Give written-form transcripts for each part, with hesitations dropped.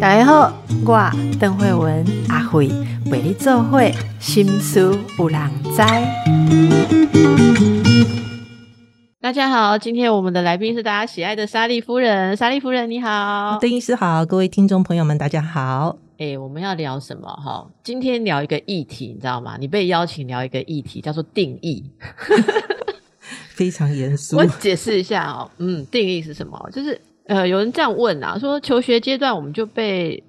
大家好，我邓惠文阿惠陪你做伙，心事有人知。大家好，今天我们的来宾是大家喜爱的莎莉夫人。莎莉夫人你好。邓医师好，各位听众朋友们大家好。我们要聊什么齁？今天聊一个议题，你知道吗？你被邀请聊一个议题叫做定义。非常严肃。我解释一下哦，定义是什么？就是有人这样问啊，说求学阶段我们就被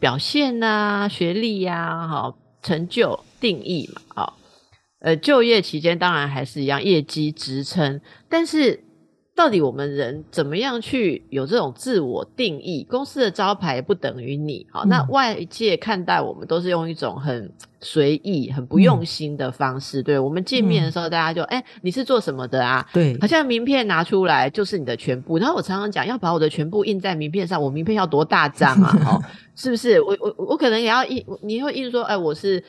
表现啊、学历啊、成就定义嘛，就业期间当然还是一样业绩职称，但是到底我们人怎么样去有这种自我定义？公司的招牌不等于你，那外界看待我们都是用一种很随意很不用心的方式，对，我们见面的时候大家就你是做什么的啊，对，好像名片拿出来就是你的全部，然后我常常讲要把我的全部印在名片上，我名片要多大张啊是不是？我可能也要印，你会印说我是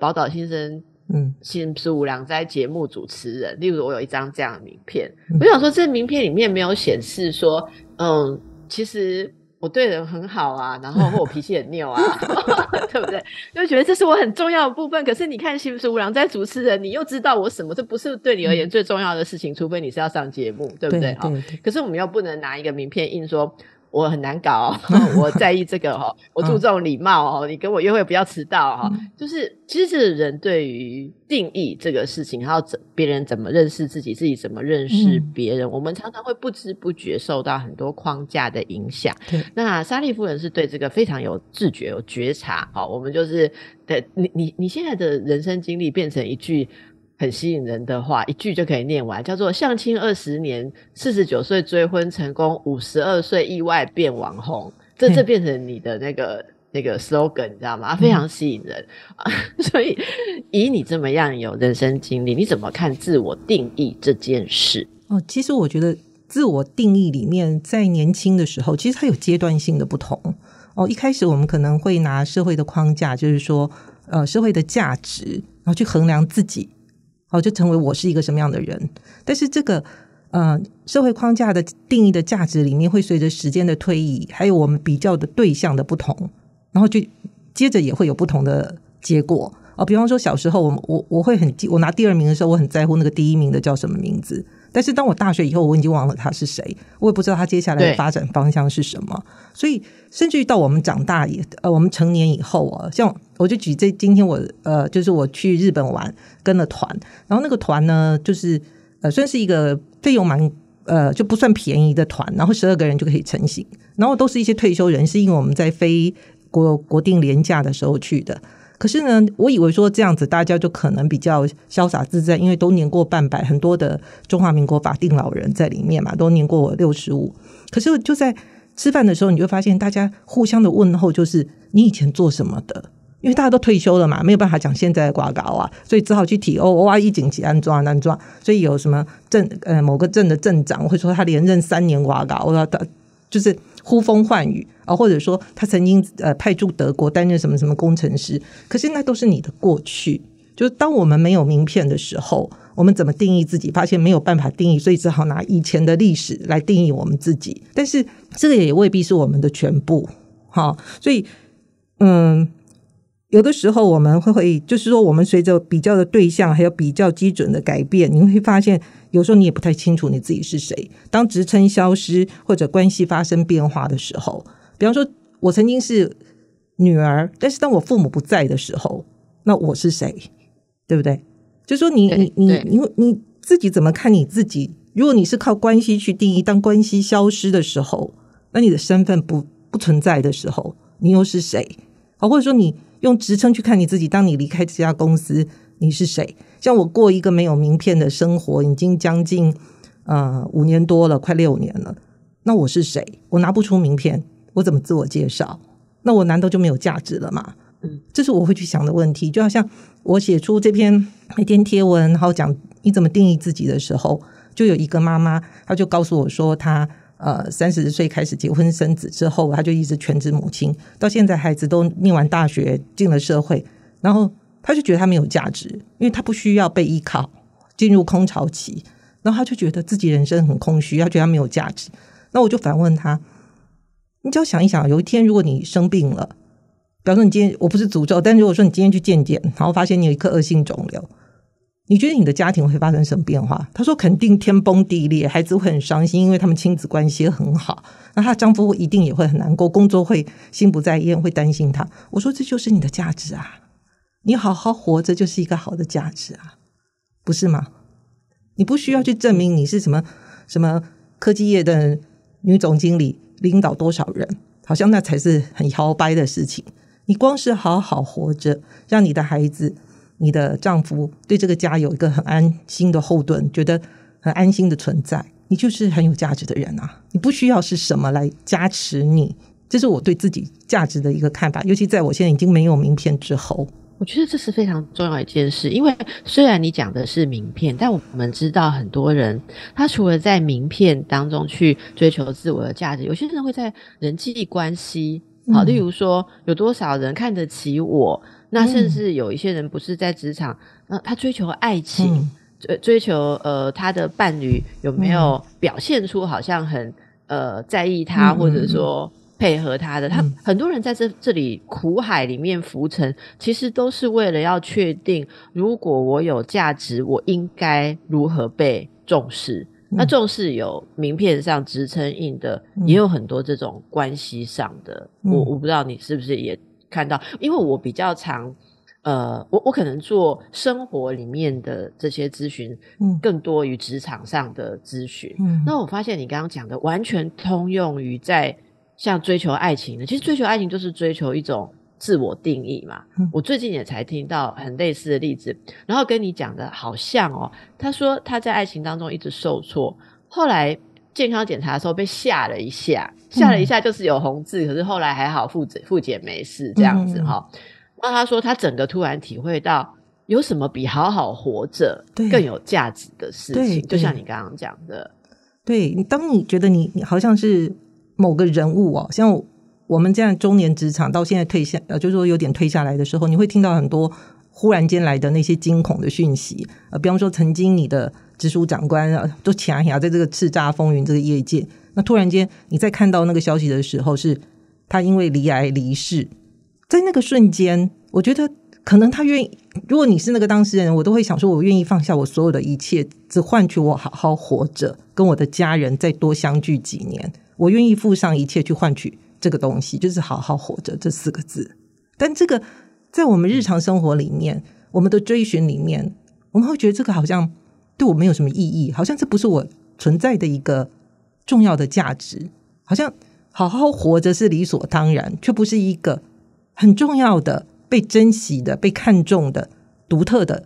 宝岛先生新书两在节目主持人，例如我有一张这样的名片，我想说这名片里面没有显示说其实我对人很好啊，然后或我脾气很拗啊对不对？就觉得这是我很重要的部分，可是你看新书两在主持人，你又知道我什么，这不是对你而言最重要的事情，除非你是要上节目，对不 对， 对， 对，可是我们又不能拿一个名片印说我很难搞我在意这个我注重礼貌你跟我约会不要迟到就是其实人对于定义这个事情，还有别人怎么认识自己，自己怎么认识别人，我们常常会不知不觉受到很多框架的影响。那莎莉夫人是对这个非常有自觉有觉察我们就是你现在的人生经历变成一句很吸引人的话，一句就可以念完，叫做相亲20年，49岁追婚成功，52岁意外变网红，这变成你的那个 slogan， 你知道吗？非常吸引人所以以你这么样有人生经历，你怎么看自我定义这件事？其实我觉得自我定义里面，在年轻的时候其实它有阶段性的不同一开始我们可能会拿社会的框架，就是说社会的价值，然后去衡量自己就成为我是一个什么样的人。但是这个社会框架的定义的价值里面，会随着时间的推移，还有我们比较的对象的不同，然后就接着也会有不同的结果比方说小时候我会我拿第2名的时候，我很在乎那个第1名的叫什么名字，但是当我大学以后，我已经忘了他是谁，我也不知道他接下来的发展方向是什么。所以甚至于到我们长大我们成年以后像我就举今天我就是我去日本玩，跟了团，然后那个团呢，就是算是一个费用蛮就不算便宜的团，然后12个人就可以成行，然后都是一些退休人士，因为我们在非国定连假的时候去的。可是呢，我以为说这样子大家就可能比较潇洒自在，因为都年过半百，很多的中华民国法定老人在里面嘛，都年过我65。可是就在吃饭的时候，你就发现大家互相的问候就是你以前做什么的，因为大家都退休了嘛，没有办法讲现在的挂稿啊，所以只好去提一景起安装安装。所以有什么某个镇的镇长会说他连任3年挂稿，就是呼风唤雨或者说他曾经派驻德国担任什么什么工程师。可是那都是你的过去，就是当我们没有名片的时候，我们怎么定义自己？发现没有办法定义，所以只好拿以前的历史来定义我们自己，但是这个也未必是我们的全部所以有的时候我们会就是说，我们随着比较的对象还有比较基准的改变，你会发现有时候你也不太清楚你自己是谁。当职称消失或者关系发生变化的时候，比方说我曾经是女儿，但是当我父母不在的时候，那我是谁？对不对？就是说你自己怎么看你自己？如果你是靠关系去定义，当关系消失的时候，那你的身份不存在的时候，你又是谁？或者说你用职称去看你自己，当你离开这家公司，你是谁？像我过一个没有名片的生活，已经将近5年多了，快6年了。那我是谁？我拿不出名片，我怎么自我介绍？那我难道就没有价值了吗？这是我会去想的问题。就好像我写出这篇每天贴文，然后讲你怎么定义自己的时候，就有一个妈妈，她就告诉我说，她30岁开始结婚生子之后，她就一直全职母亲，到现在孩子都念完大学进了社会，然后她就觉得她没有价值，因为她不需要被依靠，进入空巢期，然后她就觉得自己人生很空虚，她觉得她没有价值，那我就反问他，你只要想一想，有一天如果你生病了，比方说你今天，我不是诅咒，但如果说你今天去健检，然后发现你有一颗恶性肿瘤，你觉得你的家庭会发生什么变化？他说肯定天崩地裂，孩子会很伤心，因为他们亲子关系很好，那她丈夫一定也会很难过，工作会心不在焉，会担心她。我说这就是你的价值啊，你好好活着就是一个好的价值啊，不是吗？你不需要去证明你是什么什么科技业的女总经理，领导多少人，好像那才是很摇摆的事情。你光是好好活着，让你的孩子你的丈夫对这个家有一个很安心的后盾，觉得很安心的存在，你就是很有价值的人啊，你不需要是什么来加持你。这是我对自己价值的一个看法，尤其在我现在已经没有名片之后，我觉得这是非常重要一件事。因为虽然你讲的是名片，但我们知道很多人他除了在名片当中去追求自我的价值，有些人会在人际关系，好，例如说有多少人看得起我，那甚至有一些人不是在职场，他追求爱情，追求他的伴侣有没有表现出好像很在意他，或者说配合他的，他很多人在这里苦海里面浮沉，其实都是为了要确定，如果我有价值，我应该如何被重视。那重视有名片上职称印的，也有很多这种关系上的。我不知道你是不是也看到，因为我比较常我可能做生活里面的这些咨询更多于职场上的咨询，那我发现你刚刚讲的完全通用于在像追求爱情的，其实追求爱情就是追求一种自我定义嘛，我最近也才听到很类似的例子，然后跟你讲的好像哦，他说他在爱情当中一直受挫，后来健康检查的时候被吓了一下，就是有红字，可是后来还好，复检没事这样子哈。那他说他整个突然体会到，有什么比好好活着更有价值的事情？就像你刚刚讲的，对，当你觉得你好像是某个人物哦，像我们这样中年职场到现在退下，就是说有点退下来的时候，你会听到很多忽然间来的那些惊恐的讯息，比方说曾经你的直属长官都强压在这个叱咤风云这个业界，那突然间你在看到那个消息的时候，是他因为罹癌离世，在那个瞬间，我觉得可能他愿意，如果你是那个当事人，我都会想说，我愿意放下我所有的一切，只换取我好好活着，跟我的家人再多相聚几年，我愿意付上一切去换取这个东西，就是好好活着这四个字。但这个在我们日常生活里面，我们的追寻里面，我们会觉得这个好像对我没有什么意义，好像这不是我存在的一个重要的价值，好像好好活着是理所当然，却不是一个很重要的被珍惜的被看重的独特的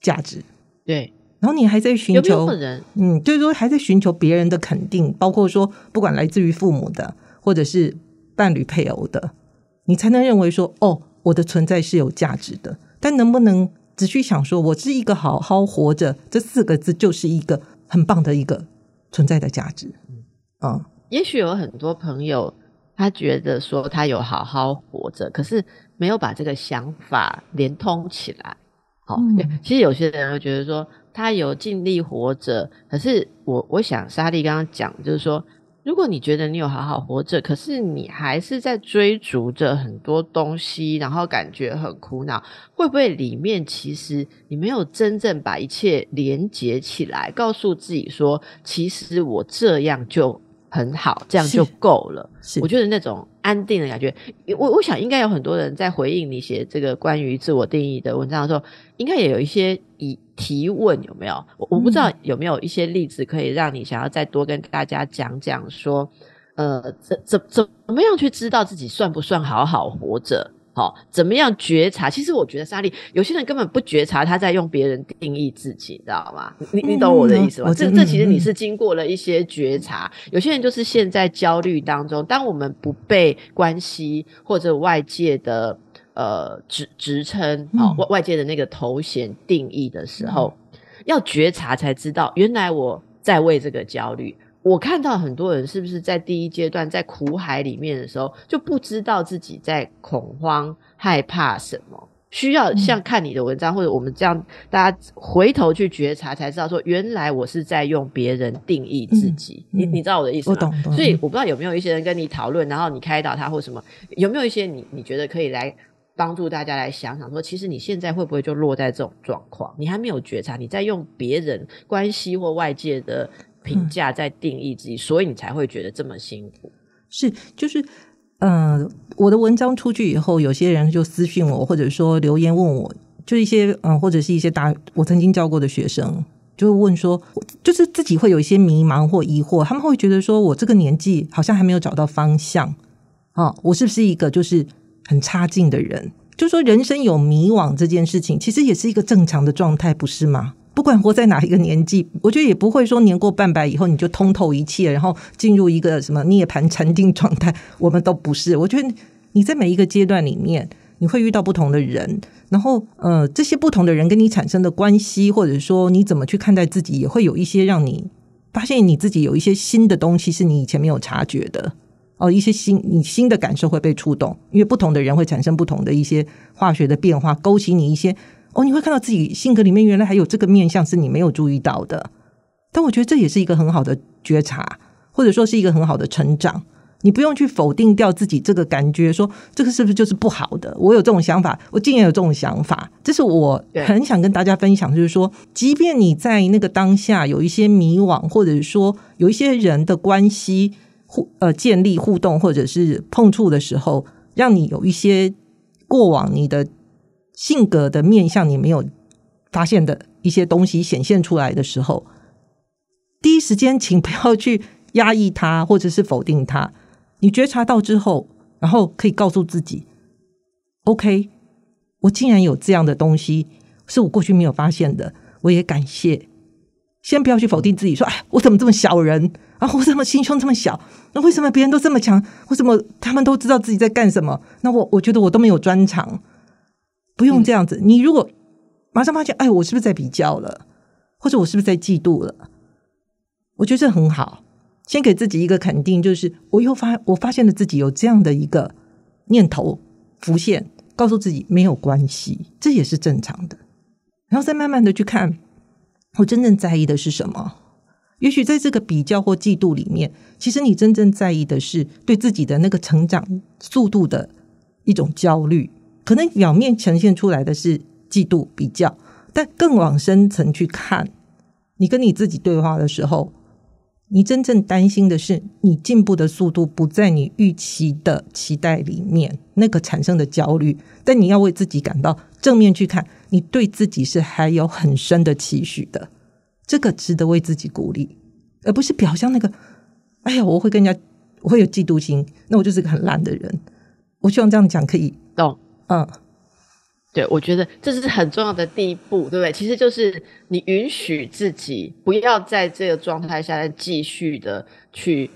价值。对，然后你还在寻求，有没有人就是说还在寻求别人的肯定，包括说不管来自于父母的或者是伴侣配偶的，你才能认为说哦，我的存在是有价值的。但能不能只去想说我是一个好好活着这四个字就是一个很棒的一个存在的价值。也许有很多朋友他觉得说他有好好活着，可是没有把这个想法连通起来。其实有些人会觉得说他有尽力活着，可是我想莎莉刚刚讲就是说，如果你觉得你有好好活着，可是你还是在追逐着很多东西，然后感觉很苦恼，会不会里面其实你没有真正把一切连结起来，告诉自己说其实我这样就很好，这样就够了。我觉得那种安定的感觉，我想应该有很多人在回应你写这个关于自我定义的文章的时候，应该也有一些提问，有没有？我不知道有没有一些例子可以让你想要再多跟大家讲讲说怎么样去知道自己算不算好好活着，怎么样觉察。其实我觉得莎莉有些人根本不觉察他在用别人定义自己，你知道吗？你懂我的意思吗？这其实你是经过了一些觉察。有些人就是陷在焦虑当中，当我们不被关系或者外界的职称、外界的那个头衔定义的时候，要觉察才知道原来我在为这个焦虑。我看到很多人是不是在第一阶段在苦海里面的时候，就不知道自己在恐慌害怕什么，需要像看你的文章或者我们这样大家回头去觉察才知道说原来我是在用别人定义自己、嗯嗯、你知道我的意思吗？我懂懂。所以我不知道有没有一些人跟你讨论然后你开导他或什么，有没有一些你觉得可以来帮助大家来想想说其实你现在会不会就落在这种状况，你还没有觉察你在用别人关系或外界的评价在定义自己、嗯、所以你才会觉得这么辛苦。是就是我的文章出去以后有些人就私讯我或者说留言问我，就一些或者是一些我曾经教过的学生就会问说就是自己会有一些迷茫或疑惑，他们会觉得说我这个年纪好像还没有找到方向啊，我是不是一个就是很差劲的人，就说人生有迷惘这件事情其实也是一个正常的状态不是吗？不管活在哪一个年纪，我觉得也不会说年过半百以后你就通透一切然后进入一个什么涅槃禅定状态，我们都不是。我觉得你在每一个阶段里面你会遇到不同的人，然后这些不同的人跟你产生的关系或者说你怎么去看待自己也会有一些让你发现你自己有一些新的东西是你以前没有察觉的哦，一些新的感受会被触动，因为不同的人会产生不同的一些化学的变化，勾起你一些哦，你会看到自己性格里面原来还有这个面向是你没有注意到的，但我觉得这也是一个很好的觉察或者说是一个很好的成长，你不用去否定掉自己这个感觉说这个是不是就是不好的，我有这种想法我竟然有这种想法，这是我很想跟大家分享，就是说即便你在那个当下有一些迷惘或者说有一些人的关系建立互动或者是碰触的时候让你有一些过往你的性格的面向你没有发现的一些东西显现出来的时候，第一时间请不要去压抑它或者是否定它，你觉察到之后然后可以告诉自己 OK 我竟然有这样的东西是我过去没有发现的，我也感谢。先不要去否定自己说哎，我怎么这么小人啊，我怎么心胸这么小，那为什么别人都这么强，为什么他们都知道自己在干什么，那我觉得我都没有专长，不用这样子。你如果马上发现哎，我是不是在比较了或者我是不是在嫉妒了，我觉得这很好，先给自己一个肯定，就是我发现了自己有这样的一个念头浮现，告诉自己没有关系，这也是正常的，然后再慢慢的去看我真正在意的是什么，也许在这个比较或嫉妒里面其实你真正在意的是对自己的那个成长速度的一种焦虑，可能表面呈现出来的是嫉妒比较，但更往深层去看你跟你自己对话的时候，你真正担心的是你进步的速度不在你预期的期待里面那个产生的焦虑，但你要为自己感到正面去看你对自己是还有很深的期许的，这个值得为自己鼓励，而不是表象那个哎呀我会跟人家我会有嫉妒心那我就是个很烂的人，我希望这样讲可以懂。嗯，对，我觉得这是很重要的第一步，对不对？其实就是你允许自己不要在这个状态下再继续的去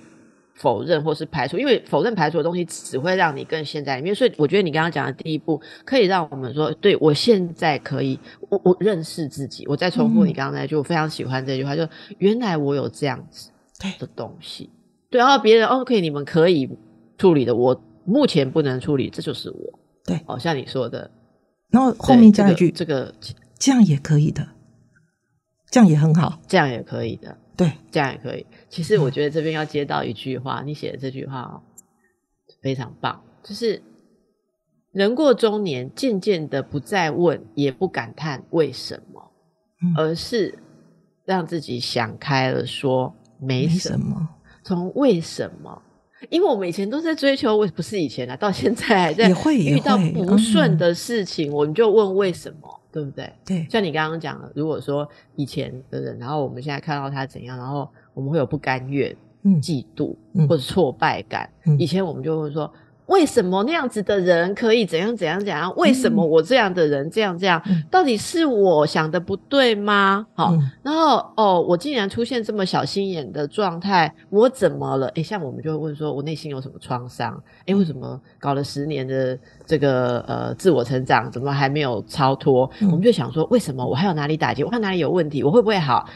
否认或是排除，因为否认排除的东西只会让你更陷在里面，所以我觉得你刚刚讲的第一步可以让我们说对我现在可以我认识自己，我再重复你刚才那句我非常喜欢这句话，就原来我有这样子的东西， 对，然后别人 OK 你们可以处理的我目前不能处理，这就是我，对，哦，像你说的，然后后面加一句这样也可以的，这样也很好，这样也可以的，对，这样也可以。其实我觉得这边要接到一句话，你写的这句话哦，非常棒，就是人过中年渐渐的不再问也不感叹为什么，而是让自己想开了说没什么，从为什么，因为我们以前都在追求，不是以前啊，到现在还在遇到不顺的事情我们就问为什么，对不对？对，像你刚刚讲的，如果说以前的人然后我们现在看到他怎样然后我们会有不甘愿、嫉妒或者挫败感，以前我们就会说为什么那样子的人可以怎样怎样怎样，为什么我这样的人这样这样，到底是我想的不对吗？好，然后我竟然出现这么小心眼的状态，我怎么了？诶，像我们就会问说我内心有什么创伤，诶，为什么搞了10年的这个自我成长怎么还没有超脱，我们就想说为什么我还有哪里打结，我还有哪里有问题，我会不会好？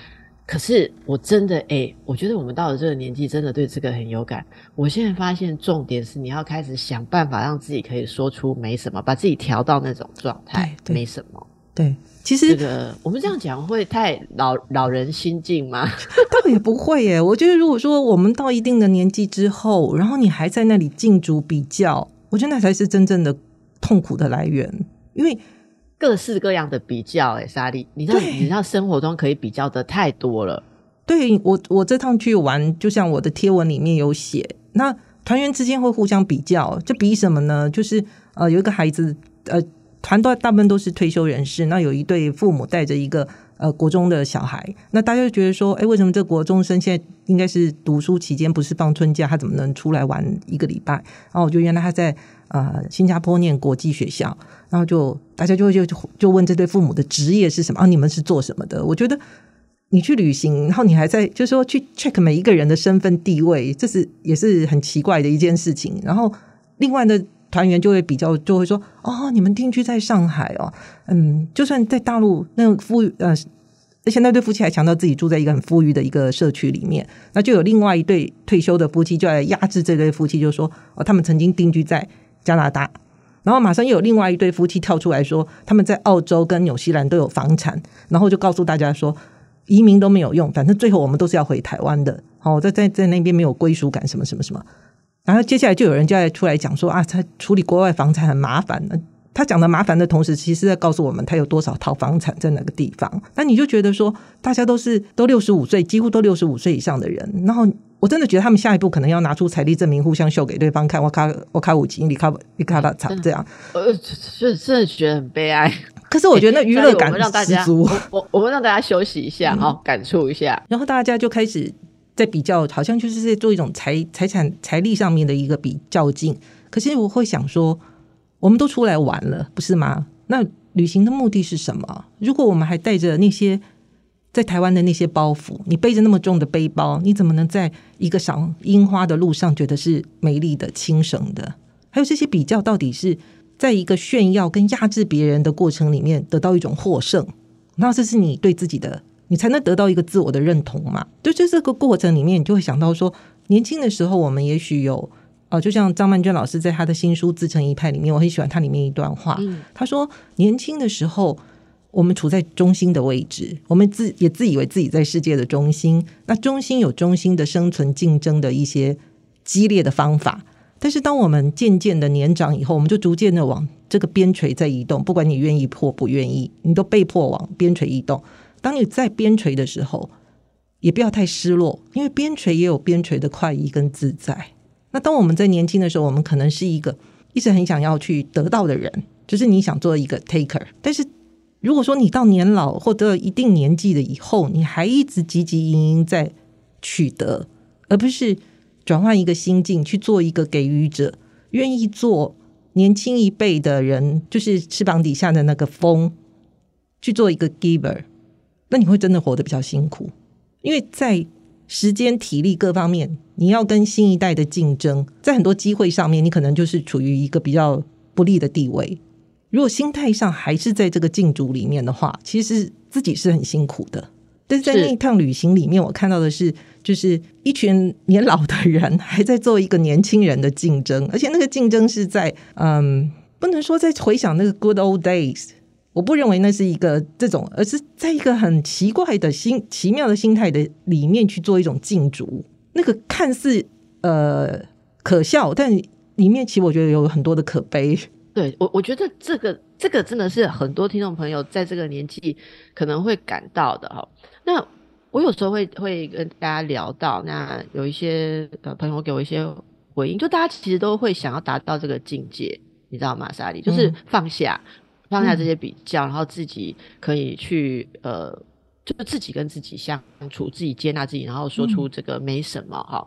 可是我真的我觉得我们到了这个年纪真的对这个很有感。我现在发现重点是你要开始想办法让自己可以说出没什么，把自己调到那种状态没什么。对，其实这个我们这样讲会太老人心境吗？倒也不会耶。我觉得如果说我们到一定的年纪之后，然后你还在那里竞逐比较，我觉得那才是真正的痛苦的来源。因为各式各样的比较莎莉，你知道生活中可以比较的太多了。对，我这趟去玩，就像我的贴文里面有写，那团员之间会互相比较，就比什么呢？就是有一个孩子团队大部分都是退休人士，那有一对父母带着一个国中的小孩，那大家就觉得说为什么这国中生现在应该是读书期间，不是放春假，他怎么能出来玩一个礼拜？然后我就原来他在新加坡念国际学校，然后就大家就问这对父母的职业是什么啊？你们是做什么的？我觉得你去旅行，然后你还在就是说去 check 每一个人的身份地位，这是也是很奇怪的一件事情。然后另外的团员就会比较，就会说哦，你们定居在上海哦，嗯，就算在大陆那个富裕而且那对夫妻还强调自己住在一个很富裕的一个社区里面，那就有另外一对退休的夫妻就来压制这对夫妻，就说哦，他们曾经定居在加拿大，然后马上又有另外一对夫妻跳出来说他们在澳洲跟纽西兰都有房产，然后就告诉大家说移民都没有用，反正最后我们都是要回台湾的，哦，在那边没有归属感什么什么什么。然后接下来就有人就要出来讲说啊，他处理国外房产很麻烦的。他讲的麻烦的同时，其实在告诉我们他有多少套房产在哪个地方。那你就觉得说，大家都65岁，几乎都65岁以上的人。然后我真的觉得他们下一步可能要拿出财力证明，互相秀给对方看。我卡五级，你卡拉差这样。真的觉得很悲哀。可是我觉得那娱乐感十足。我们让大家休息一下，感触一下。然后大家就开始在比较，好像就是在做一种财力上面的一个比较劲。可是我会想说，我们都出来玩了，不是吗？那旅行的目的是什么？如果我们还带着那些在台湾的那些包袱，你背着那么重的背包，你怎么能在一个赏樱花的路上觉得是美丽的、轻省的？还有这些比较，到底是在一个炫耀跟压制别人的过程里面得到一种获胜？那这是你对自己的，你才能得到一个自我的认同嘛。对，就这个过程里面你就会想到说，年轻的时候我们也许有就像张曼娟老师在她的新书《自成一派》里面，我很喜欢她里面一段话，她说年轻的时候我们处在中心的位置，我们也自以为自己在世界的中心，那中心有中心的生存竞争的一些激烈的方法，但是当我们渐渐的年长以后，我们就逐渐的往这个边陲在移动，不管你愿意或不愿意，你都被迫往边陲移动。当你在边陲的时候，也不要太失落，因为边陲也有边陲的快意跟自在。那当我们在年轻的时候，我们可能是一个一直很想要去得到的人，就是你想做一个 taker。 但是如果说你到年老或者一定年纪的以后，你还一直汲汲营营在取得，而不是转换一个心境去做一个给予者，愿意做年轻一辈的人，就是翅膀底下的那个风，去做一个 giver，那你会真的活得比较辛苦，因为在时间体力各方面你要跟新一代的竞争，在很多机会上面你可能就是处于一个比较不利的地位。如果心态上还是在这个竞逐里面的话，其实自己是很辛苦的。但是在那一趟旅行里面，我看到的是就是一群年老的人还在做一个年轻人的竞争，而且那个竞争是在不能说在回想那个 good old days，我不认为那是一个这种，而是在一个很奇怪的奇妙的心态的里面去做一种竞逐。那个看似可笑，但里面其实我觉得有很多的可悲。对，我觉得这个真的是很多听众朋友在这个年纪可能会感到的哈。那我有时候会跟大家聊到，那有一些朋友给我一些回应，就大家其实都会想要达到这个境界，你知道吗？莎莉就是放下这些比较，然后自己可以去就自己跟自己相处，自己接纳自己，然后说出这个没什么哈。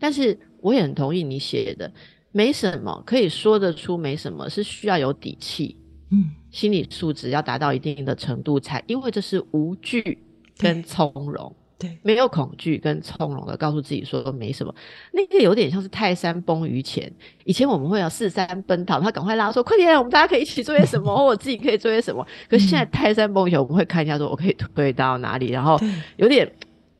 但是我也很同意你写的，没什么可以说得出，没什么是需要有底气，心理素质要达到一定的程度才，因为这是无惧跟从容，对，没有恐惧跟从容的告诉自己说没什么。那个有点像是泰山崩于前，以前我们会要四散奔逃，他赶快拉说快点，我们大家可以一起做些什么，或我自己可以做些什么。可是现在泰山崩于前，我们会看一下说我可以推到哪里，然后有点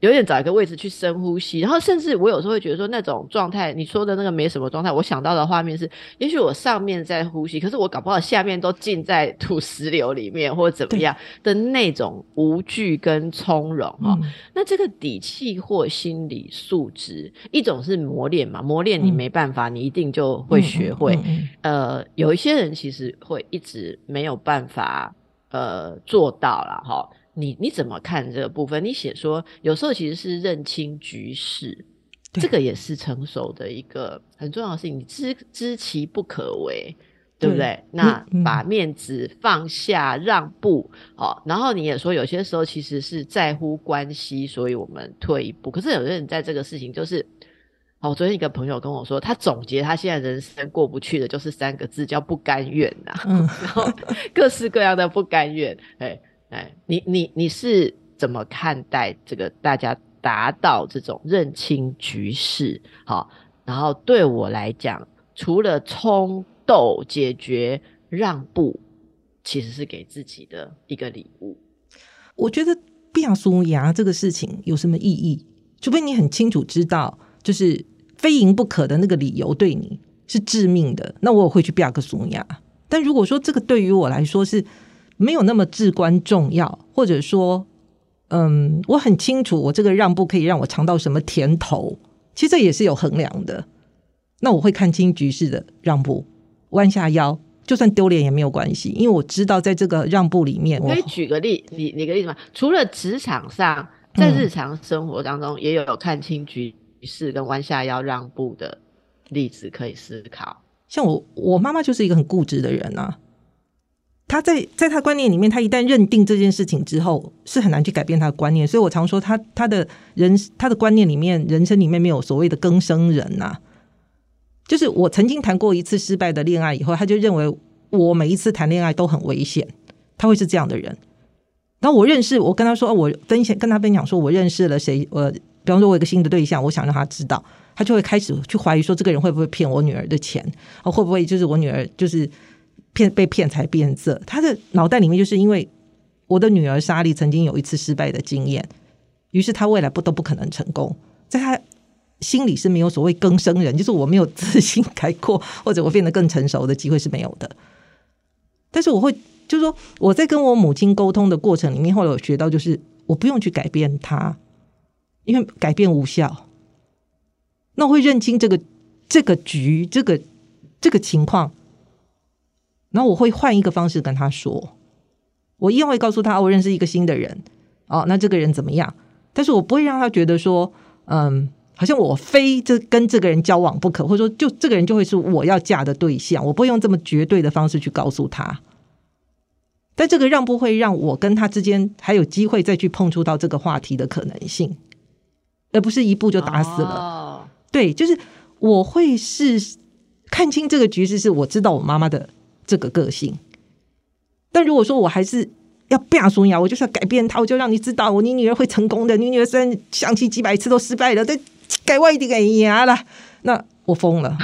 有点找一个位置去深呼吸，然后甚至我有时候会觉得说那种状态你说的那个没什么状态，我想到的画面是也许我上面在呼吸，可是我搞不好下面都浸在土石流里面或怎么样的那种无惧跟从容、哦嗯、那这个底气或心理素质一种是磨练嘛，磨练你没办法、嗯、你一定就会学会、嗯嗯嗯、有一些人其实会一直没有办法做到啦齁，你怎么看这个部分？你写说有时候其实是认清局势，这个也是成熟的一个很重要的事情，你 知其不可为，对不对？那把面子放下、让步、哦、然后你也说有些时候其实是在乎关系，所以我们退一步。可是有些人在这个事情就是我昨天一个朋友跟我说，他总结他现在人生过不去的就是三个字，叫不甘愿啊、嗯、然后各式各样的不甘愿。你是怎么看待这个大家达到这种认清局势、哦、然后对我来讲除了冲斗解决，让步其实是给自己的一个礼物。我觉得变输牙这个事情有什么意义，除非你很清楚知道就是非赢不可的那个理由对你是致命的，那我会去表个俗雅。但如果说这个对于我来说是没有那么至关重要，或者说我很清楚我这个让步可以让我尝到什么甜头，其实这也是有衡量的，那我会看清局势的让步，弯下腰，就算丢脸也没有关系，因为我知道在这个让步里面。我可以举个例，你个例子吗？除了职场上，在日常生活当中也有看清局势跟弯下腰让步的例子可以思考。像我妈妈就是一个很固执的人啊，她在她观念里面，她一旦认定这件事情之后是很难去改变她的观念，所以我常说她的观念里面，人生里面没有所谓的更生人啊。就是我曾经谈过一次失败的恋爱以后，她就认为我每一次谈恋爱都很危险，她会是这样的人。然后我跟她说，我跟她分享说我认识了谁，比方说我有一个新的对象，我想让他知道，他就会开始去怀疑说这个人会不会骗我女儿的钱，会不会就是我女儿就是被骗财变色。他的脑袋里面就是因为我的女儿莎莉曾经有一次失败的经验，于是他未来都不可能成功，在他心里是没有所谓更生人，就是我没有自信改过或者我变得更成熟的机会是没有的。但是我会就是说我在跟我母亲沟通的过程里面，后来我学到就是我不用去改变她，因为改变无效。那我会认清这个局，这个情况，然后我会换一个方式跟他说，我一样会告诉他我认识一个新的人哦，那这个人怎么样，但是我不会让他觉得说好像我非跟这个人交往不可，或者说就这个人就会是我要嫁的对象，我不会用这么绝对的方式去告诉他。但这个让步会让我跟他之间还有机会再去碰触到这个话题的可能性，而不是一步就打死了、oh. 对，就是我会是看清这个局势，是我知道我妈妈的这个个性。但如果说我还是要变输呀，我就是要改变她，我就让你知道你女儿会成功的，你女儿虽然象棋几百次都失败了，但改我一定给牙了，那我疯了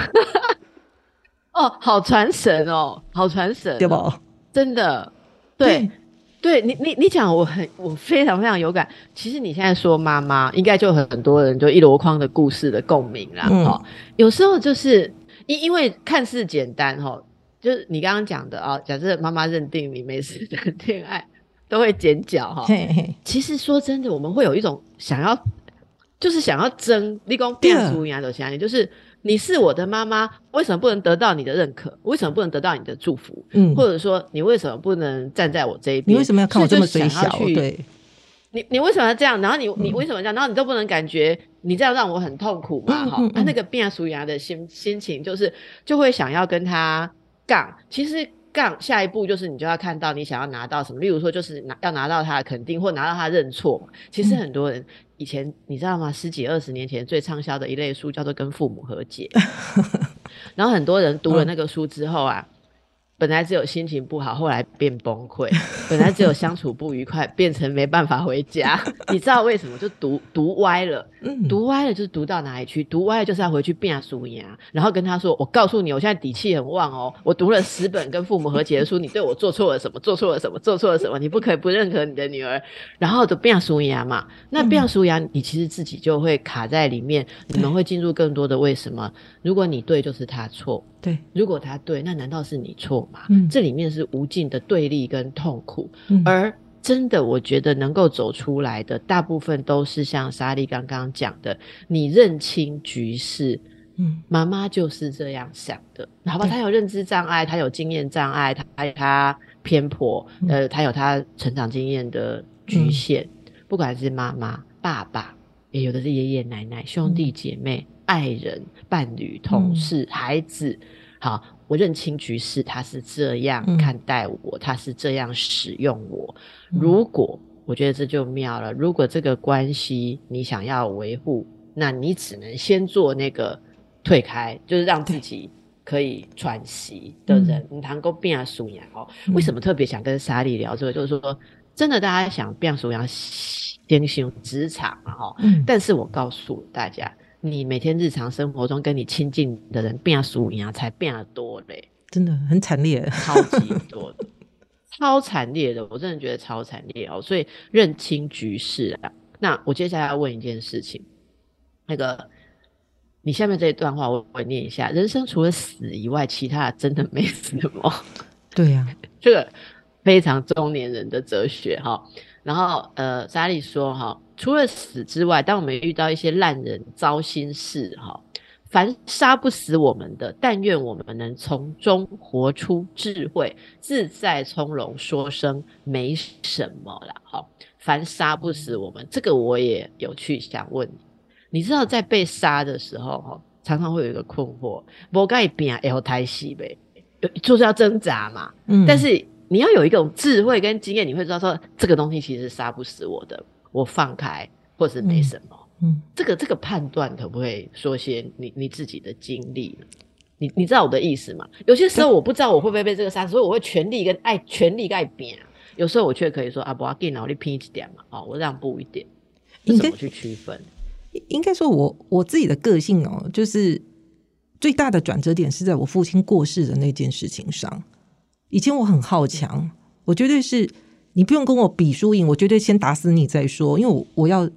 哦，好传神哦，好传神、哦、对吧？真的对对，你讲我非常非常有感。其实你现在说妈妈，应该就很多人就一箩筐的故事的共鸣啦。哦，有时候就是因为看似简单哦，就是你刚刚讲的啊、哦，假设妈妈认定你每次谈恋爱都会剪脚哈、哦，其实说真的，我们会有一种想要，就是想要争，你说拼输赢就行，就是。你是我的妈妈，为什么不能得到你的认可？为什么不能得到你的祝福？嗯，或者说你为什么不能站在我这一边？你为什么要看我这么水小？对，你为什么要这样？然后你为什么这样？然后你都不能感觉你这样让我很痛苦嘛？哈、嗯，那个变俗牙的心情就是就会想要跟他杠。其实杠下一步就是你就要看到你想要拿到什么，例如说就是要拿到他的肯定或拿到他认错嘛。其实很多人。以前你知道吗？10几20年前最畅销的一类书叫做《跟父母和解》，然后很多人读了那个书之后啊，本来只有心情不好，后来变崩溃；本来只有相处不愉快，变成没办法回家。你知道为什么？就读歪了，读歪了就是读到哪里去？读歪了就是要回去变输赢，然后跟他说：“我告诉你，我现在底气很旺哦，我读了10本跟父母和解的书，你对我做错了什么？做错了什么？做错了什么？你不可以不认可你的女儿。”然后就变输赢嘛。那变输赢，你其实自己就会卡在里面，你们会进入更多的为什么？如果你对，就是他错。对，如果他对，那难道是你错吗？这里面是无尽的对立跟痛苦，而真的我觉得能够走出来的大部分都是像莎莉刚刚讲的，你认清局势，妈妈就是这样想的，好吧，她有认知障碍，她有经验障碍，她偏颇，她有她成长经验的局限，不管是妈妈爸爸，也有的是爷爷奶奶兄弟姐妹爱人伴侣同事孩子，好，我认清局势，他是这样看待我，他是这样使用我。如果我觉得这就妙了，如果这个关系你想要维护，那你只能先做那个退开，就是让自己可以喘息的人，你能够变舒雅哦。为什么特别想跟莎莉聊这个？就是说，真的大家想变舒雅，先行职场哦。但是我告诉大家。你每天日常生活中跟你亲近的人变输赢才变得多嘞，真的很惨烈，超级多的，超惨烈的，我真的觉得超惨烈哦。所以认清局势啊。那我接下来要问一件事情，那个你下面这一段话我会念一下：人生除了死以外，其他真的没什么。对呀、啊，这个非常中年人的哲学哈、哦。然后莎莉说哈、哦。除了死之外，当我们遇到一些烂人糟心事哈，凡杀不死我们的，但愿我们能从中活出智慧，自在从容，说声没什么啦哈。凡杀不死我们，这个我也有去想问你，你知道在被杀的时候哈，常常会有一个困惑，不该变要太细呗，就是要挣扎嘛，但是你要有一种智慧跟经验，你会知道说这个东西其实杀不死我的。我放开或是没什么、这个判断可不可以说些你自己的经历呢？你知道我的意思吗？有些时候我不知道我会不会被这个杀，所以我会全力跟爱拼，有时候我却可以说啊，不要紧，我你拼一点嘛、哦、我让步一点，这怎么去区分？应该说我自己的个性哦，就是最大的转折点是在我父亲过世的那件事情上。以前我很好强，我绝对是你不用跟我比输赢，我绝对先打死你再说，因为 我要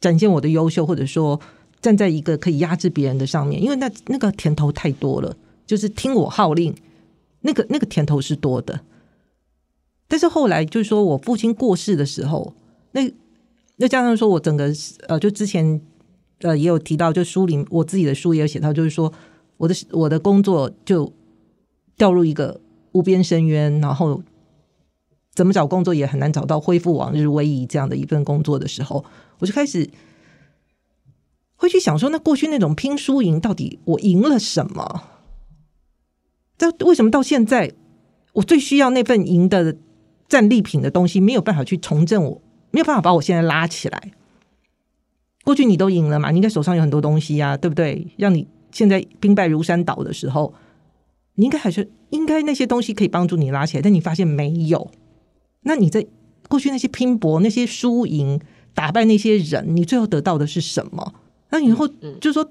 展现我的优秀，或者说站在一个可以压制别人的上面，因为那个甜头太多了，就是听我号令，那个甜头是多的。但是后来就是说我父亲过世的时候，那加上说我整个就之前也有提到，就书里我自己的书也有写到，就是说我的工作就掉入一个无边深渊，然后。怎么找工作也很难找到恢复往日威仪这样的一份工作的时候，我就开始会去想说，那过去那种拼输赢到底我赢了什么？但为什么到现在我最需要那份赢的战利品的东西没有办法去重振我，没有办法把我现在拉起来？过去你都赢了嘛，你应该手上有很多东西啊，对不对？让你现在兵败如山倒的时候，你应该还是应该那些东西可以帮助你拉起来，但你发现没有。那你在过去那些拼搏、那些输赢、打败那些人，你最后得到的是什么？那以后就是说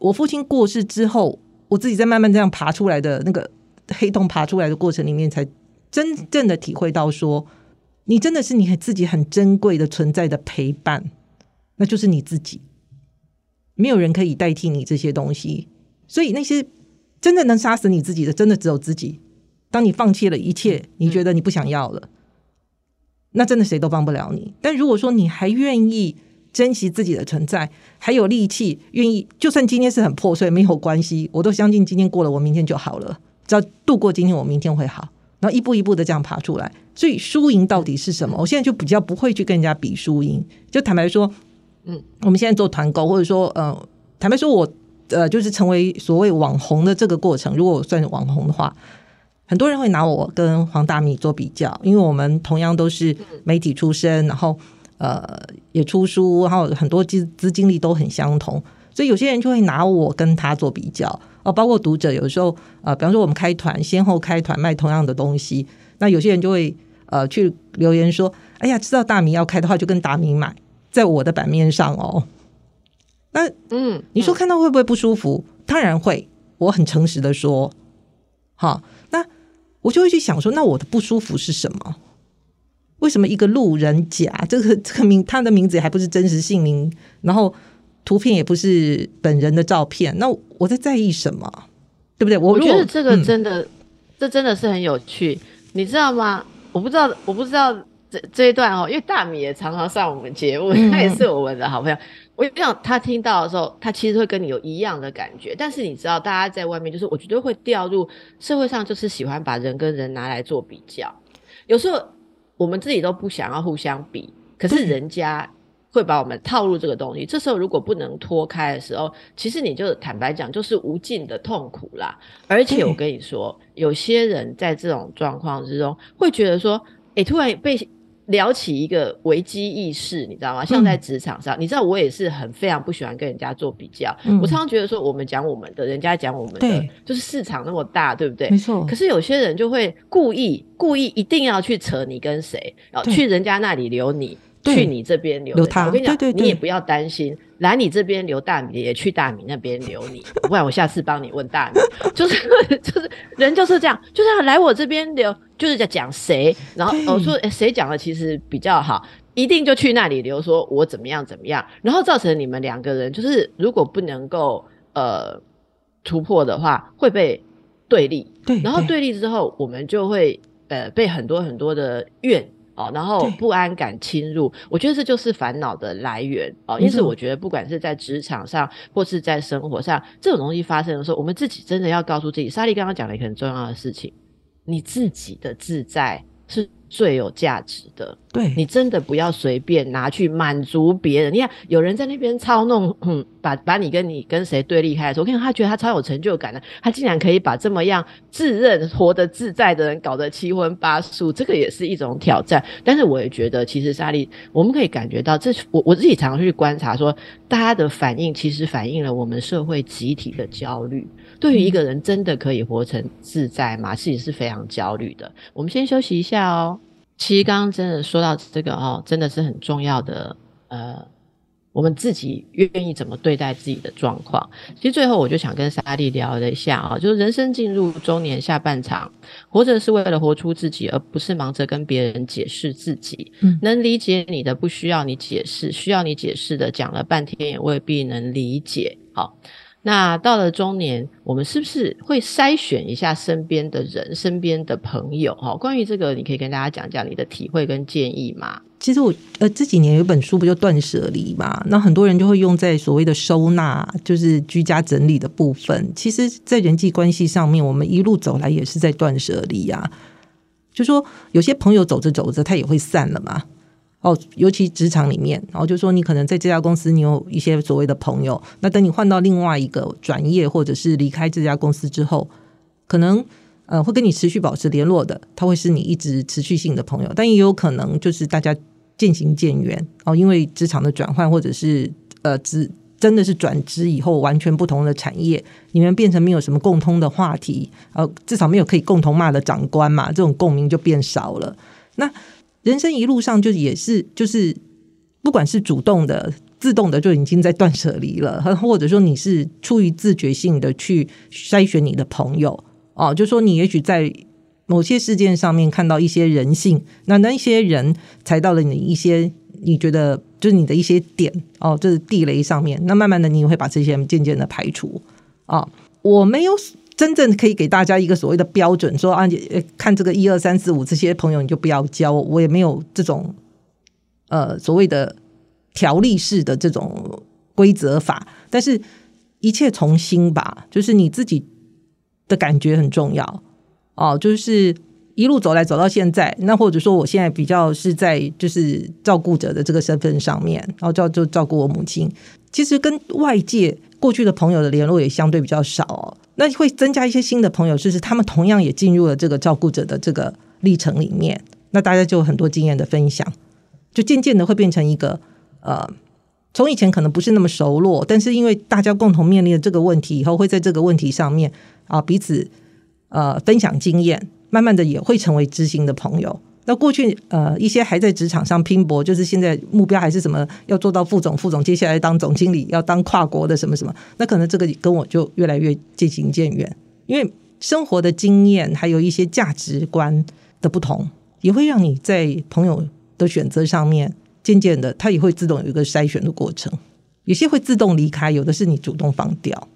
我父亲过世之后，我自己在慢慢这样爬出来的那个黑洞爬出来的过程里面，才真正的体会到说，你真的是你自己很珍贵的存在的陪伴，那就是你自己，没有人可以代替你这些东西。所以那些真的能杀死你自己的，真的只有自己。当你放弃了一切，你觉得你不想要了。那真的谁都帮不了你，但如果说你还愿意珍惜自己的存在，还有力气愿意，就算今天是很破碎没有关系，我都相信今天过了我明天就好了，只要度过今天我明天会好，然后一步一步的这样爬出来。所以输赢到底是什么？我现在就比较不会去跟人家比输赢，就坦白说我们现在做团购，或者说坦白说我就是成为所谓网红的这个过程，如果我算网红的话，很多人会拿我跟黄大米做比较，因为我们同样都是媒体出身，然后也出书，然后很多资金力都很相同，所以有些人就会拿我跟他做比较哦，包括读者有时候比方说我们开团先后开团卖同样的东西，那有些人就会去留言说，哎呀，知道大米要开的话就跟大米买，在我的版面上哦。那你说看到会不会不舒服？当然会，我很诚实的说。好，那我就会去想说，那我的不舒服是什么？为什么一个路人甲这个名，他的名字还不是真实姓名，然后图片也不是本人的照片，那我在意什么？对不对？我觉得这个真的，这真的是很有趣，你知道吗？我不知道这一段哦，因为大米也常常上我们节目，他也是我们的好朋友。我想他听到的时候，他其实会跟你有一样的感觉，但是你知道，大家在外面就是，我觉得会掉入社会上，就是喜欢把人跟人拿来做比较。有时候我们自己都不想要互相比，可是人家会把我们套入这个东西。这时候如果不能脱开的时候，其实你就坦白讲，就是无尽的痛苦啦。而且我跟你说，有些人在这种状况之中，会觉得说，欸，突然被聊起一个危机意识，你知道吗？像在职场上，你知道我也是很非常不喜欢跟人家做比较。我常常觉得说，我们讲我们的，人家讲我们的，就是市场那么大，对不对？没错。可是有些人就会故意一定要去扯你跟谁，去人家那里留你，去你这边留他。我跟你讲，你也不要担心，来你这边留大米，也去大米那边留你，不然我下次帮你问大米。就是人就是这样，就是来我这边留。就是在讲谁，然后我说谁讲的其实比较好，一定就去那里留说我怎么样怎么样，然后造成你们两个人就是如果不能够突破的话，会被对立。对，然后对立之后，我们就会被很多很多的怨哦，然后不安感侵入。我觉得这就是烦恼的来源哦。因此，我觉得不管是在职场上或是在生活上，这种东西发生的时候，我们自己真的要告诉自己，莎莉刚刚讲了一个很重要的事情。你自己的自在是最有价值的，对，你真的不要随便拿去满足别人。你看，有人在那边操弄，把你跟谁对立开的时候，我看他觉得他超有成就感的，他竟然可以把这么样自认活得自在的人搞得七荤八素，这个也是一种挑战。但是我也觉得，其实莎莉，我们可以感觉到，这我自己常常去观察说，大家的反应其实反映了我们社会集体的焦虑。对于一个人真的可以活成自在吗？自己是非常焦虑的。我们先休息一下哦。其实刚刚真的说到这个哦，真的是很重要的。我们自己愿意怎么对待自己的状况。其实最后我就想跟莎莉聊了一下啊，就是人生进入中年下半场，活着是为了活出自己，而不是忙着跟别人解释自己。能理解你的不需要你解释，需要你解释的讲了半天也未必能理解。好，那到了中年，我们是不是会筛选一下身边的人、身边的朋友？关于这个，你可以跟大家讲讲你的体会跟建议吗？其实我这几年有一本书不就断舍离嘛，那很多人就会用在所谓的收纳，就是居家整理的部分。其实在人际关系上面，我们一路走来也是在断舍离啊。就说有些朋友走着走着他也会散了嘛，哦，尤其职场里面，然后就说你可能在这家公司你有一些所谓的朋友，那等你换到另外一个转业或者是离开这家公司之后，可能会跟你持续保持联络的，他会是你一直持续性的朋友，但也有可能就是大家渐行渐远哦，因为职场的转换或者是真的是转职以后完全不同的产业，你们变成没有什么共通的话题，至少没有可以共同骂的长官嘛，这种共鸣就变少了。那人生一路上就也是就是不管是主动的自动的就已经在断舍离了，或者说你是出于自觉性的去筛选你的朋友哦，就说你也许在某些事件上面看到一些人性，那一些人踩到了你一些你觉得就是你的一些点哦，就是地雷上面，那慢慢的你会把这些人渐渐的排除哦。我没有真正可以给大家一个所谓的标准说啊，看这个1、2、3、4、5这些朋友你就不要交，我也没有这种所谓的条例式的这种规则法，但是一切从心吧，就是你自己的感觉很重要哦，就是一路走来走到现在，那或者说我现在比较是在就是照顾者的这个身份上面，然后就照顾我母亲，其实跟外界过去的朋友的联络也相对比较少哦，那会增加一些新的朋友，就是他们同样也进入了这个照顾者的这个历程里面，那大家就有很多经验的分享，就渐渐的会变成一个从以前可能不是那么熟络，但是因为大家共同面临的这个问题以后，会在这个问题上面啊彼此分享经验，慢慢的也会成为知心的朋友。那过去一些还在职场上拼搏，就是现在目标还是什么要做到副总，副总接下来当总经理，要当跨国的什么什么，那可能这个跟我就越来越渐行渐远，因为生活的经验还有一些价值观的不同，也会让你在朋友的选择上面渐渐的，它也会自动有一个筛选的过程，有些会自动离开，有的是你主动放掉。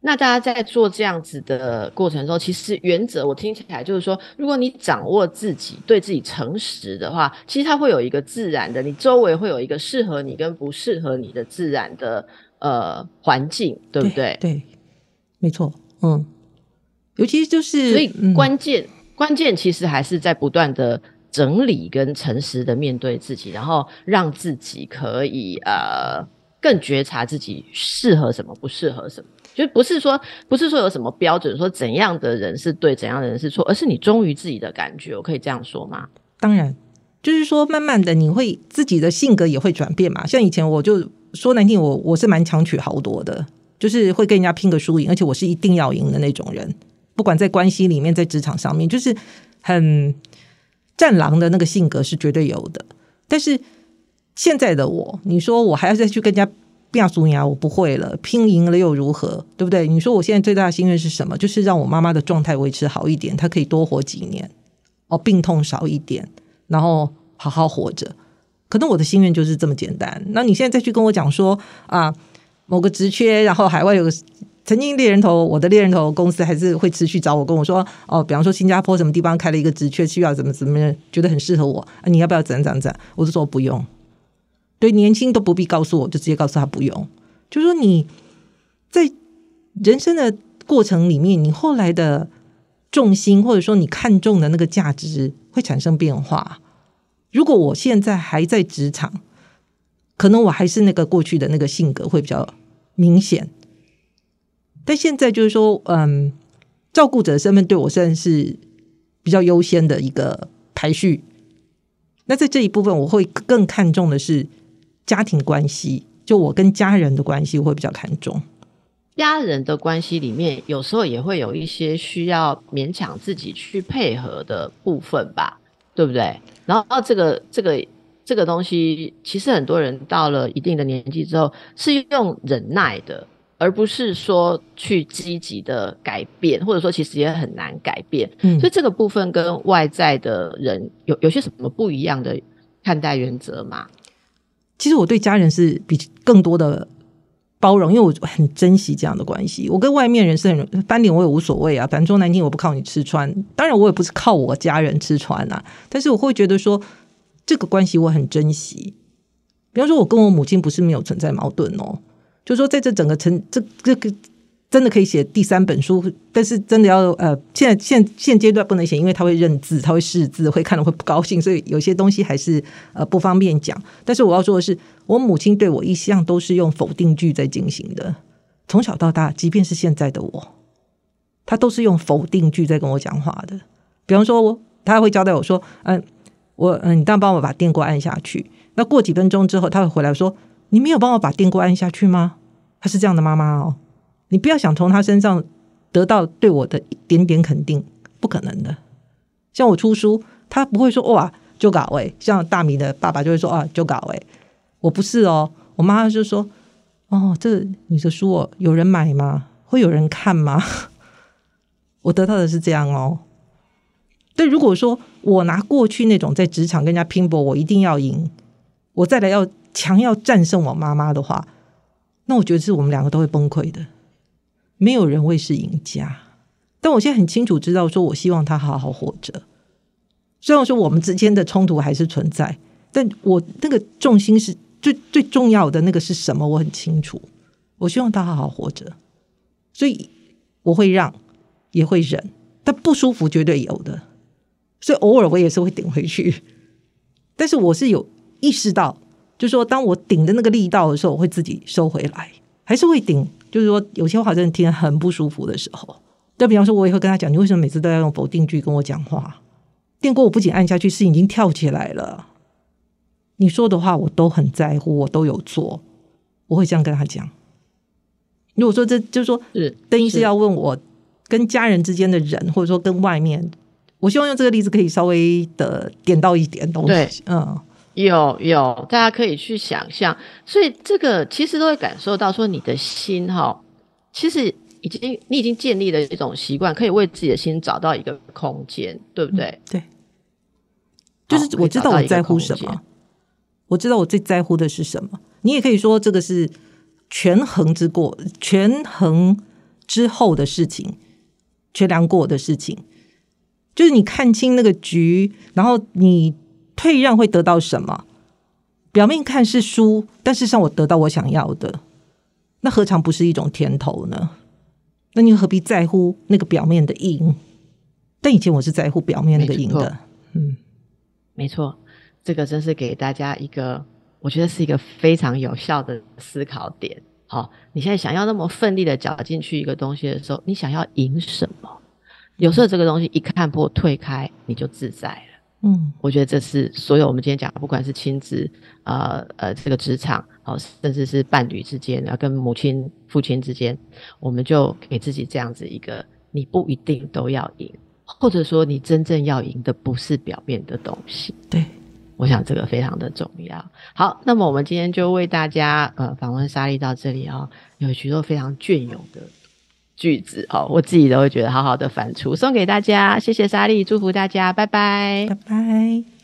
那大家在做这样子的过程中，其实原则我听起来就是说，如果你掌握自己，对自己诚实的话，其实它会有一个自然的，你周围会有一个适合你跟不适合你的自然的环境，对不对？ 对，没错。嗯，尤其就是所以关键其实还是在不断的整理跟诚实的面对自己，然后让自己可以更觉察自己适合什么不适合什么，就不是说有什么标准说怎样的人是对怎样的人是错，而是你忠于自己的感觉，我可以这样说吗？当然，就是说慢慢的你会自己的性格也会转变嘛，像以前我就说难听，我是蛮强取豪夺的，就是会跟人家拼个输赢，而且我是一定要赢的那种人，不管在关系里面在职场上面，就是很战狼的那个性格是绝对有的。但是现在的我，你说我还要再去跟人家拼输赢，我不会了，拼赢了又如何，对不对？你说我现在最大的心愿是什么？就是让我妈妈的状态维持好一点，她可以多活几年，病痛少一点，然后好好活着，可能我的心愿就是这么简单。那你现在再去跟我讲说啊，某个职缺，然后海外有个曾经猎人头，我的猎人头公司还是会持续找我，跟我说哦，比方说新加坡什么地方开了一个职缺，需要怎么怎么，觉得很适合我啊，你要不要怎样怎样？我就说不用，对年轻都不必告诉我，就直接告诉他不用。就是说你在人生的过程里面，你后来的重心或者说你看重的那个价值会产生变化。如果我现在还在职场，可能我还是那个过去的那个性格会比较明显。但现在就是说照顾者的身份对我算是比较优先的一个排序，那在这一部分我会更看重的是家庭关系，就我跟家人的关系我会比较看重。家人的关系里面有时候也会有一些需要勉强自己去配合的部分吧，对不对？然后这个东西其实很多人到了一定的年纪之后是用忍耐的，而不是说去积极的改变，或者说其实也很难改变。所以这个部分跟外在的人有些什么不一样的看待原则吗？其实我对家人是比更多的包容，因为我很珍惜这样的关系。我跟外面人是很翻脸我也无所谓啊，反正说难听我不靠你吃穿，当然我也不是靠我家人吃穿啊，但是我会觉得说这个关系我很珍惜。比方说我跟我母亲不是没有存在矛盾哦，就说在这整个这个真的可以写第三本书，但是真的要现阶段不能写，因为他会认字，他会识字，会看了会不高兴，所以有些东西还是不方便讲。但是我要说的是，我母亲对我一向都是用否定句在进行的，从小到大，即便是现在的我，她都是用否定句在跟我讲话的。比方说，她会交代我说：“你当然帮我把电锅按下去。”那过几分钟之后，她会回来说：“你没有帮我把电锅按下去吗？”她是这样的妈妈哦，你不要想从她身上得到对我的一点点肯定，不可能的。像我出书，她不会说哇就搞哎，像大米的爸爸就会说啊就搞哎，我不是哦，我妈就说哦，这你的书哦，有人买吗？会有人看吗？我得到的是这样哦。对，如果说我拿过去那种在职场跟人家拼搏，我一定要赢，我再来要强要战胜我妈妈的话，那我觉得是我们两个都会崩溃的，没有人会是赢家。但我现在很清楚知道说我希望他好好活着，虽然说我们之间的冲突还是存在，但我那个重心是最重要的那个是什么我很清楚，我希望他好好活着，所以我会让也会忍，但不舒服绝对有的，所以偶尔我也是会顶回去，但是我是有意识到就是说当我顶的那个力道的时候，我会自己收回来，还是会顶，就是说有些话真的听很不舒服的时候，但比方说我也会跟他讲，你为什么每次都要用否定句跟我讲话？电锅我不仅按下去，是已经跳起来了，你说的话我都很在乎，我都有做，我会这样跟他讲。如果说这就是说邓医师要问我跟家人之间的人，或者说跟外面，我希望用这个例子可以稍微的点到一点东西。对，嗯，有大家可以去想象，所以这个其实都会感受到说你的心其实你已经建立了一种习惯，可以为自己的心找到一个空间，对不对？嗯，对，就是我知道我在乎什么，我知道我最在乎的是什么。你也可以说这个是权衡之后的事情，权量过的事情，就是你看清那个局，然后你退让会得到什么。表面看是输，但事实上我得到我想要的，那何尝不是一种甜头呢？那你何必在乎那个表面的赢？但以前我是在乎表面那个赢的。嗯，没错，这个真是给大家一个，我觉得是一个非常有效的思考点。你现在想要那么奋力的搅进去一个东西的时候，你想要赢什么？有时候这个东西一看破退开，你就自在了。嗯，我觉得这是所有我们今天讲，不管是亲子，这个职场，甚至是伴侣之间，跟母亲、父亲之间，我们就给自己这样子一个，你不一定都要赢。或者说你真正要赢的不是表面的东西。对，我想这个非常的重要。好，那么我们今天就为大家访问莎莉到这里有许多非常隽永的句子我自己都会觉得好好的反刍，送给大家。谢谢莎莉，祝福大家，拜拜，拜拜。